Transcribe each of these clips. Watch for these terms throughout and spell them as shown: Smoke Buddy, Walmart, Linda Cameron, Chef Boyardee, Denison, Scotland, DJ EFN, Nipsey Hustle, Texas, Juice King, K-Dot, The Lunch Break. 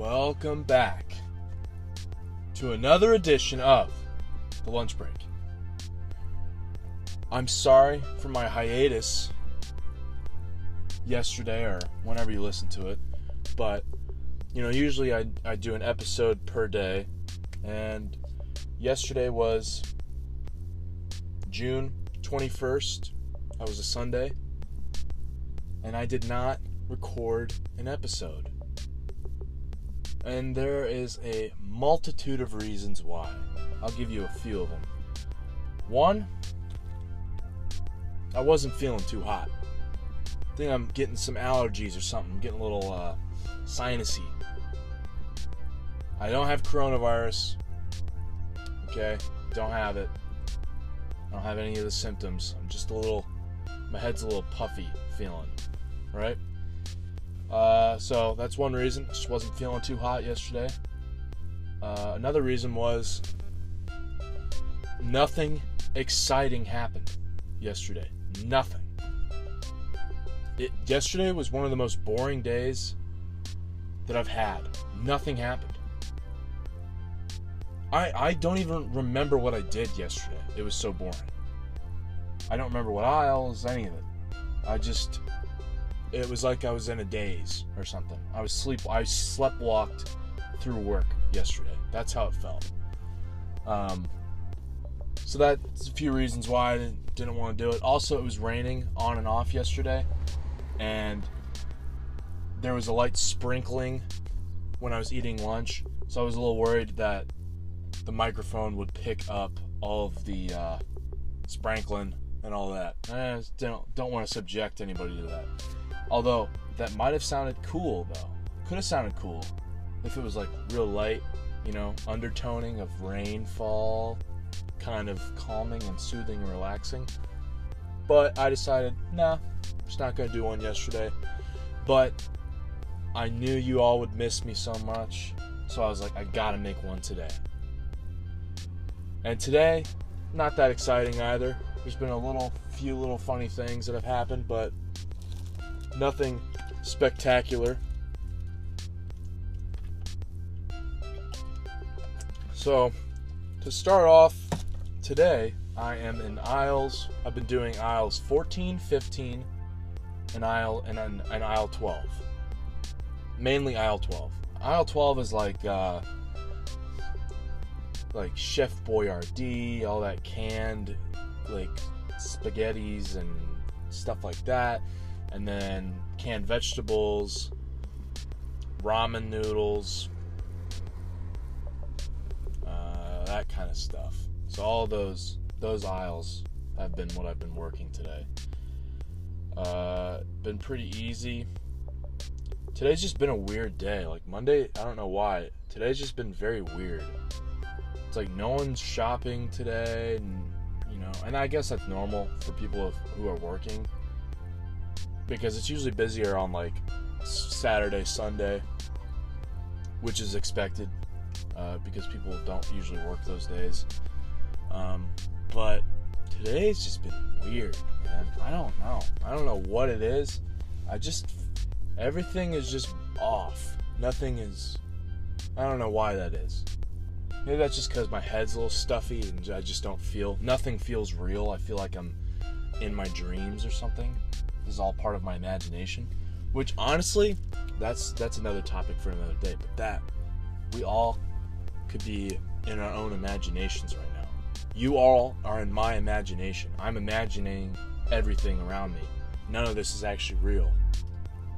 Welcome back to another edition of The Lunch Break. I'm sorry for my hiatus yesterday or whenever you listen to it, but you know, usually I do an episode per day, and yesterday was June 21st. That was a Sunday, and I did not record an episode. And there is a multitude of reasons why. I'll give you a few of them. One, I wasn't feeling too hot. I think I'm getting some allergies or something. I'm getting a little sinusy. I don't have coronavirus. Okay, don't have it. I don't have any of the symptoms. I'm just a little, my head's a little puffy feeling, right? So that's one reason. Just wasn't feeling too hot yesterday. Another reason was nothing exciting happened yesterday. Nothing. Yesterday was one of the most boring days that I've had. Nothing happened. I don't even remember what I did yesterday. It was so boring. I don't remember what aisles, any of it. It was like I was in a daze or something. I sleptwalked through work yesterday. That's how it felt. So that's a few reasons why I didn't want to do it. Also, it was raining on and off yesterday, and there was a light sprinkling when I was eating lunch. So I was a little worried that the microphone would pick up all of the sprinkling and all that. I just don't want to subject anybody to that. Although, that might have sounded cool, though. Could have sounded cool if it was, like, real light, you know, undertoning of rainfall, kind of calming and soothing and relaxing. But I decided, nah, just not going to do one yesterday. But I knew you all would miss me so much, so I was like, I got to make one today. And today, not that exciting either. There's been a few little funny things that have happened, but nothing spectacular. So, to start off today, I am in aisles. I've been doing aisles 14, 15, and aisle 12. Mainly aisle 12. Aisle 12 is like Chef Boyardee, all that canned, like, spaghettis and stuff like that. And then canned vegetables, ramen noodles, that kind of stuff. So all those aisles have been what I've been working today. Been pretty easy. Today's just been a weird day. Like Monday, I don't know why. Today's just been very weird. It's like no one's shopping today, and you know, and I guess that's normal for people who are working, because it's usually busier on like Saturday, Sunday, which is expected because people don't usually work those days. But today's just been weird, man. I don't know what it is. Everything is just off. I don't know why that is. Maybe that's just because my head's a little stuffy and I just nothing feels real. I feel like I'm in my dreams or something. This is all part of my imagination, which honestly, that's another topic for another day. But that, we all could be in our own imaginations right now. You all are in my imagination. I'm imagining everything around me. None of this is actually real.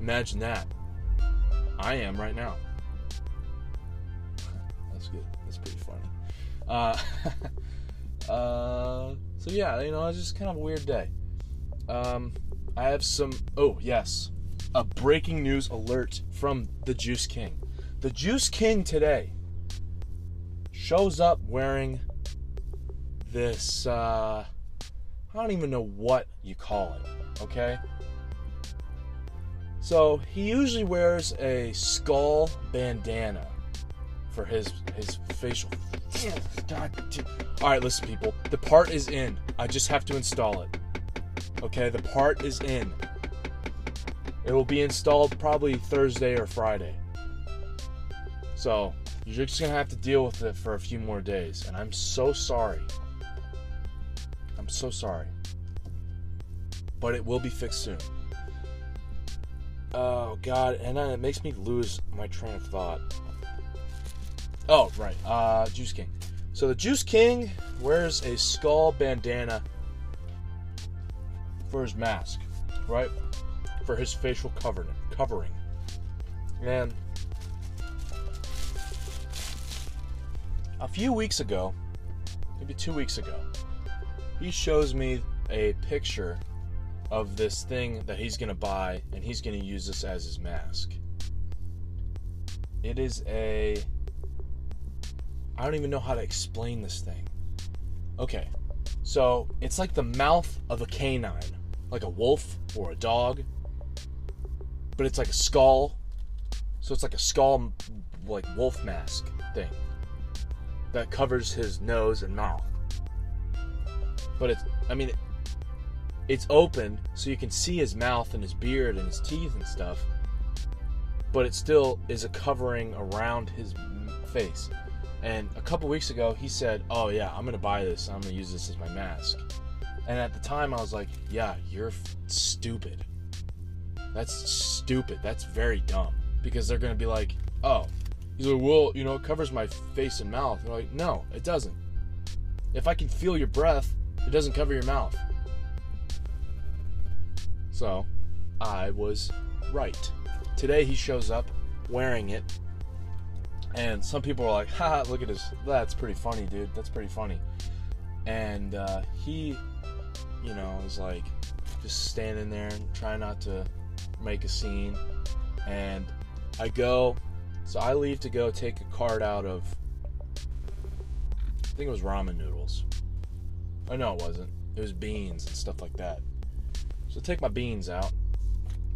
Imagine that. I am right now. That's good. That's pretty funny. So yeah, you know, it's just kind of a weird day. I have a breaking news alert from the Juice King. The Juice King today shows up wearing this, I don't even know what you call it, okay? So, he usually wears a skull bandana for his facial. Alright, listen people, the part is in. I just have to install it. Okay, the part is in. It will be installed probably Thursday or Friday. So you're just going to have to deal with it for a few more days. And I'm so sorry. I'm so sorry. But it will be fixed soon. Oh, God. And it makes me lose my train of thought. Oh, right. Juice King. So the Juice King wears a skull bandana for his mask, right? For his facial covering. And a few weeks ago, maybe 2 weeks ago, he shows me a picture of this thing that he's going to buy, and he's going to use this as his mask. It is a... I don't even know how to explain this thing. Okay, so it's like the mouth of a canine, like a wolf or a dog, but it's like a skull. So it's like a skull, like wolf mask thing that covers his nose and mouth. But it's open, so you can see his mouth and his beard and his teeth and stuff, but it still is a covering around his face. And a couple weeks ago, he said, oh, yeah, I'm going to buy this. I'm going to use this as my mask. And at the time, I was like, yeah, you're stupid. That's stupid. That's very dumb. Because they're going to be like, oh. He's like, well, it covers my face and mouth. And they're like, no, it doesn't. If I can feel your breath, it doesn't cover your mouth. So, I was right. Today, he shows up wearing it. And some people are like, ha, look at this. That's pretty funny, dude. That's pretty funny. And he, was like just standing there and trying not to make a scene. And I leave to go take a cart out of, I think it was ramen noodles. Oh, no, it wasn't. It was beans and stuff like that. So I take my beans out,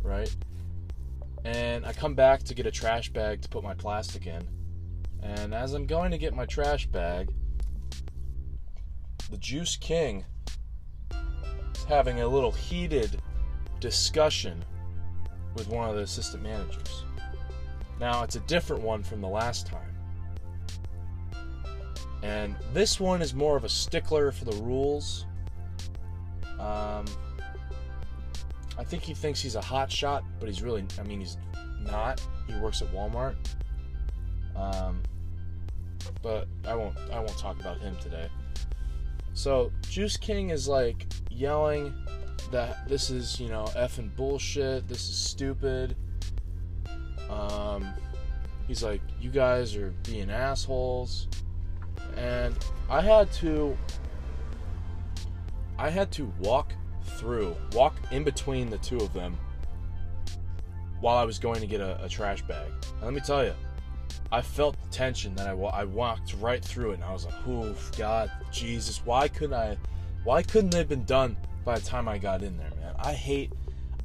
right? And I come back to get a trash bag to put my plastic in. And as I'm going to get my trash bag, the Juice King is having a little heated discussion with one of the assistant managers. Now, it's a different one from the last time. And this one is more of a stickler for the rules. I think he thinks he's a hot shot, but he's really, he's not. He works at Walmart. But I won't talk about him today. So Juice King is like yelling that this is, effing bullshit. This is stupid. He's like, you guys are being assholes. And I had to walk in between the two of them while I was going to get a trash bag. And let me tell you, I felt the tension that I walked right through it, and I was like, oof, God, Jesus, why couldn't they have been done by the time I got in there, man? I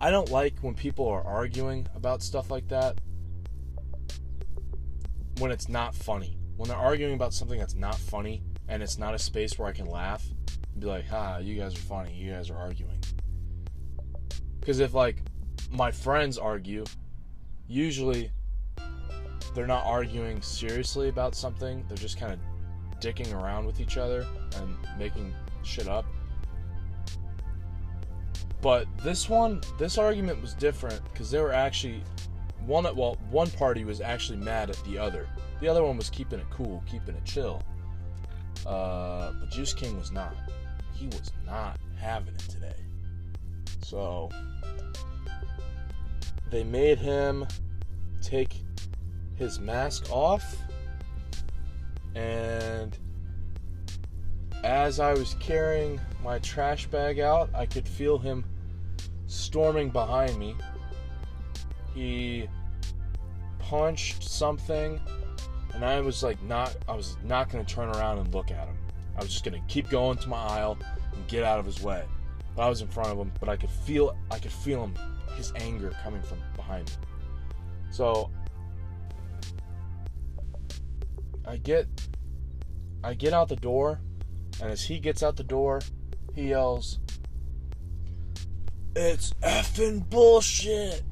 don't like when people are arguing about stuff like that when it's not funny. When they're arguing about something that's not funny and it's not a space where I can laugh and be like, ha, you guys are funny, you guys are arguing. Because if, my friends argue, usually they're not arguing seriously about something. They're just kind of dicking around with each other and making shit up. But this argument was different because they were actually... one party was actually mad at the other. The other one was keeping it cool, keeping it chill. But Juice King was not. He was not having it today. So... they made him take his mask off, and as I was carrying my trash bag out, I could feel him storming behind me. He punched something, and I was not going to turn around and look at him. I was just going to keep going to my aisle and get out of his way. But I was in front of him, but I could feel him, his anger coming from behind me. So I get out the door, and as he gets out the door, he yells, "It's effing bullshit!"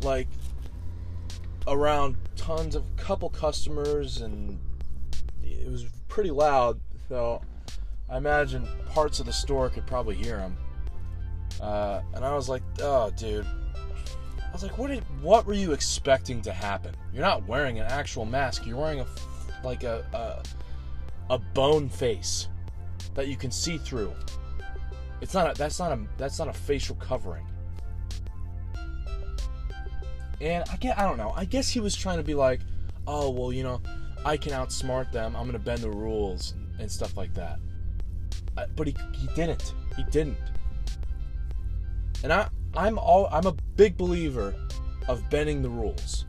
Like around tons of couple customers, and it was pretty loud, so I imagine parts of the store could probably hear him. And I was like, oh, dude. I was like, what were you expecting to happen? You're not wearing an actual mask. You're wearing a bone face that you can see through. It's not. That's not a facial covering. And I don't know. I guess he was trying to be like, oh, well, you know, I can outsmart them. I'm gonna bend the rules and stuff like that. But he didn't. He didn't. And I'm a big believer of bending the rules.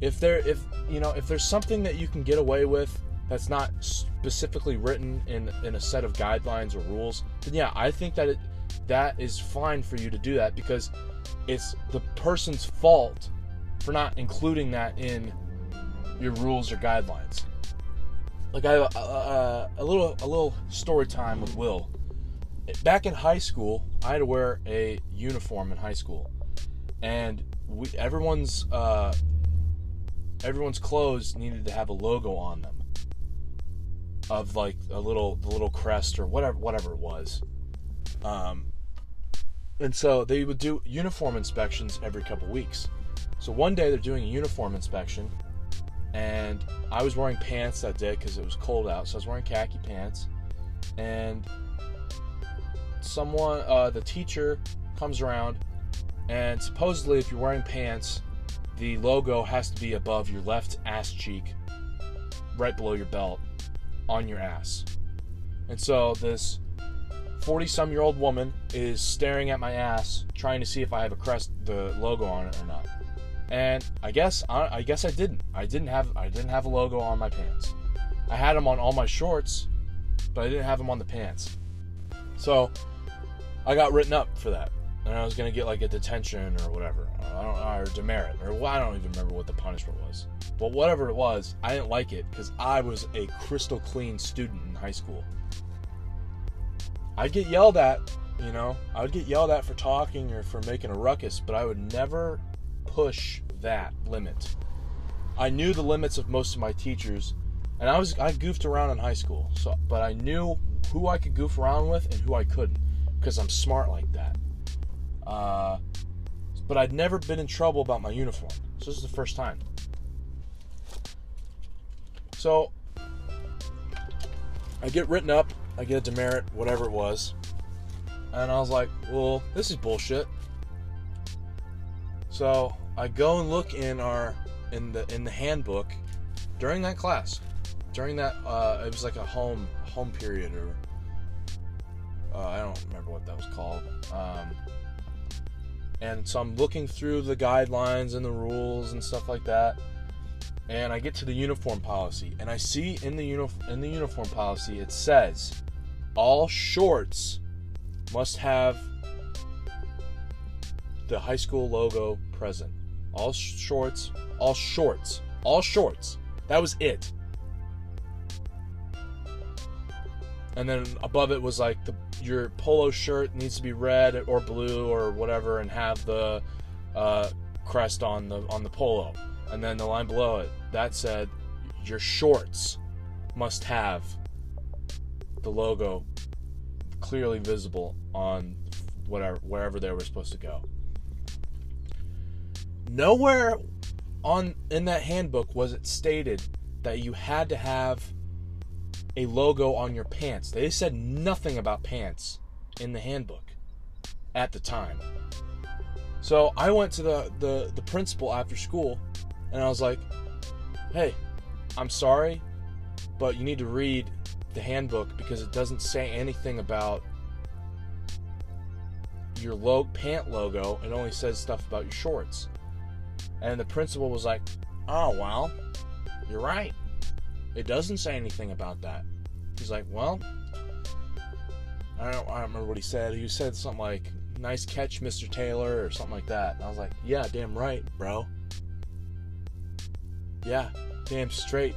If there's something that you can get away with that's not specifically written in a set of guidelines or rules, then yeah, I think that that is fine for you to do that, because it's the person's fault for not including that in your rules or guidelines. Like, I have a little story time with Will. Back in high school, I had to wear a uniform in high school, and everyone's clothes needed to have a logo on them, of like the little crest or whatever it was, and so they would do uniform inspections every couple weeks. So one day they're doing a uniform inspection, and I was wearing pants that day because it was cold out, so I was wearing khaki pants, and someone, the teacher comes around, and supposedly if you're wearing pants, the logo has to be above your left ass cheek, right below your belt, on your ass. And so this 40-some-year-old woman is staring at my ass, trying to see if I have the logo on it or not. And I guess I didn't. I didn't have a logo on my pants. I had them on all my shorts, but I didn't have them on the pants. So I got written up for that, and I was going to get like a detention or whatever, or demerit, or I don't even remember what the punishment was. But whatever it was, I didn't like it, because I was a crystal clean student in high school. I'd get yelled at, you know, I would get yelled at for talking or for making a ruckus, but I would never push that limit. I knew the limits of most of my teachers, and I goofed around in high school, so, but I knew who I could goof around with and who I couldn't, because I'm smart like that. But I'd never been in trouble about my uniform, so this is the first time. So I get written up, I get a demerit, whatever it was, and I was like, well, this is bullshit. So I go and look in the handbook during that class. During that, it was like a home period, or I don't remember what that was called. And so I'm looking through the guidelines and the rules and stuff like that, and I get to the uniform policy, and I see in the uniform policy it says all shorts must have the high school logo present. All shorts. That was it. And then above it was like your polo shirt needs to be red or blue or whatever, and have the crest on the polo. And then the line below it that said your shorts must have the logo clearly visible on wherever they were supposed to go. Nowhere in that handbook was it stated that you had to have a logo on your pants. They said nothing about pants in the handbook at the time. So I went to the principal after school, and I was like, hey, I'm sorry, but you need to read the handbook, because it doesn't say anything about your pant logo. It only says stuff about your shorts. And the principal was like, oh, well, you're right. It doesn't say anything about that. He's like, well, I don't remember what he said. He said something like, nice catch, Mr. Taylor, or something like that. And I was like, yeah, damn right, bro. Yeah, damn straight.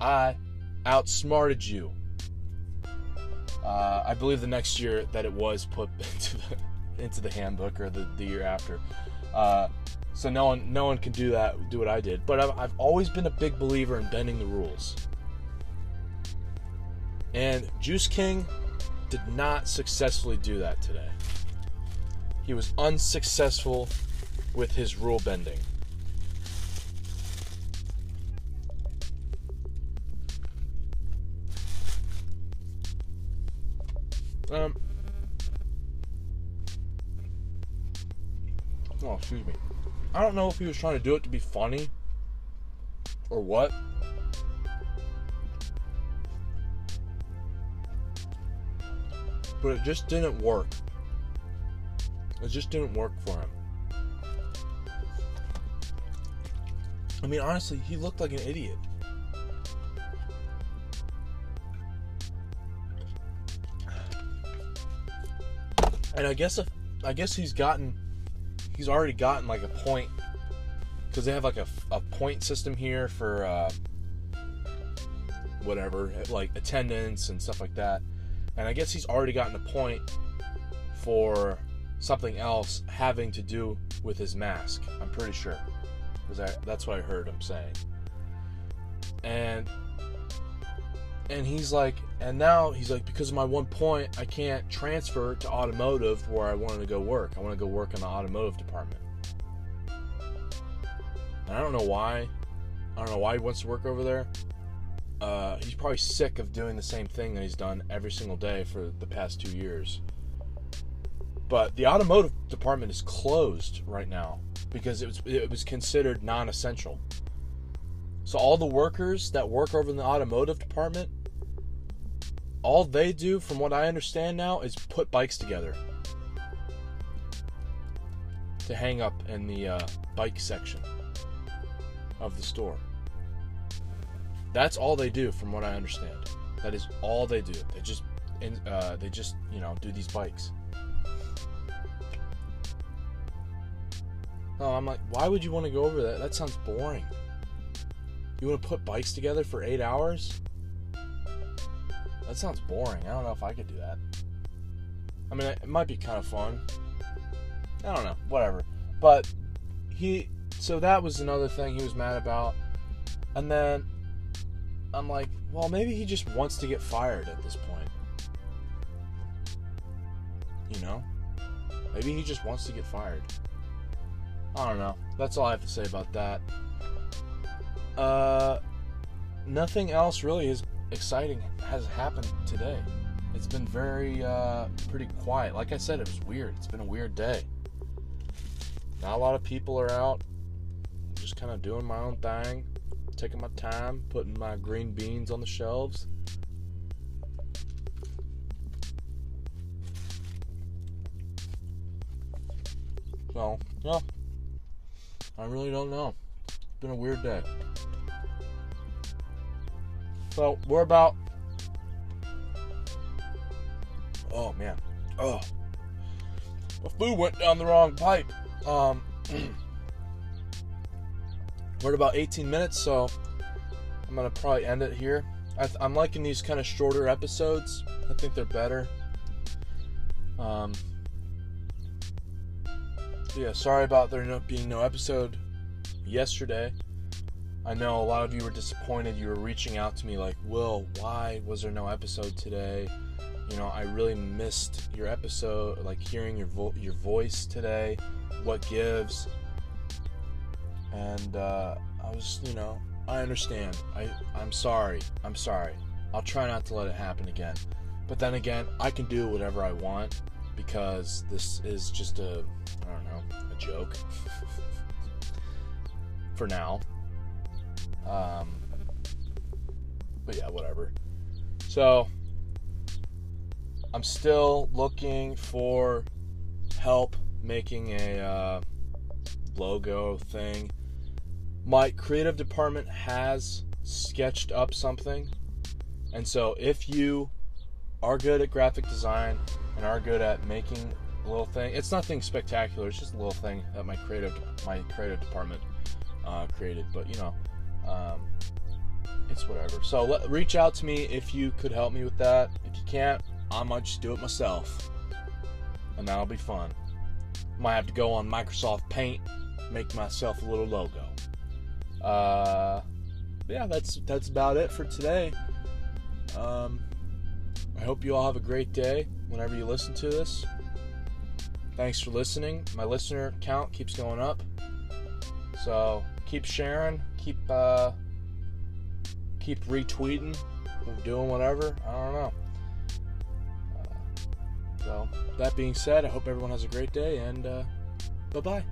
I outsmarted you. I believe the next year that it was put into the handbook, or the year after. So no one can do that, do what I did. But I've always been a big believer in bending the rules. And Juice King did not successfully do that today. He was unsuccessful with his rule bending. Oh, excuse me. I don't know if he was trying to do it to be funny or what. But it just didn't work. It just didn't work for him. I mean, honestly, he looked like an idiot. And I guess he's already gotten like a point, because they have like a point system here for whatever, like attendance and stuff like that. And I guess he's already gotten a point for something else having to do with his mask. I'm pretty sure, because that's what I heard him saying. And he's like, and now he's like, because of my one point, I can't transfer to automotive where I wanted to go work. I want to go work in the automotive department. And I don't know why. I don't know why he wants to work over there. He's probably sick of doing the same thing that he's done every single day for the past 2 years. But the automotive department is closed right now because it was considered non-essential. So all the workers that work over in the automotive department, all they do, from what I understand now, is put bikes together to hang up in the bike section of the store. That's all they do, from what I understand. That is all they do. They just, you know, do these bikes. No, I'm like, why would you want to go over that? That sounds boring. You want to put bikes together for 8 hours? That sounds boring. I don't know if I could do that. I mean, it might be kind of fun. I don't know. Whatever. But so that was another thing he was mad about. And then I'm like, well, maybe he just wants to get fired at this point. You know? Maybe he just wants to get fired. I don't know. That's all I have to say about that. Nothing else really is exciting has happened today. It's been very, pretty quiet. Like I said, it was weird. It's been a weird day. Not a lot of people are out. I'm just kind of doing my own thing. Taking my time, putting my green beans on the shelves. So, yeah. I really don't know. It's been a weird day. So, we're about... Oh, man. Oh. My food went down the wrong pipe. We're at about 18 minutes, so I'm going to probably end it here. I'm liking these kind of shorter episodes. I think they're better. Yeah, sorry about there not being no episode yesterday. I know a lot of you were disappointed. You were reaching out to me like, Will, why was there no episode today? You know, I really missed your episode, like hearing your voice today. What gives? And I was, you know, I understand. I'm sorry. I'll try not to let it happen again. But then again, I can do whatever I want because this is just a joke for now. But yeah, whatever. So I'm still looking for help making a logo thing. My creative department has sketched up something, and so if you are good at graphic design and are good at making a little thing, it's nothing spectacular, it's just a little thing that my creative department created, but you know, it's whatever. So reach out to me if you could help me with that. If you can't, I might just do it myself, and that'll be fun. Might have to go on Microsoft Paint make myself a little logo. Yeah, that's about it for today. I hope you all have a great day whenever you listen to this. Thanks for listening. My listener count keeps going up. So keep sharing, keep retweeting, doing whatever. I don't know. So that being said, I hope everyone has a great day, and bye-bye.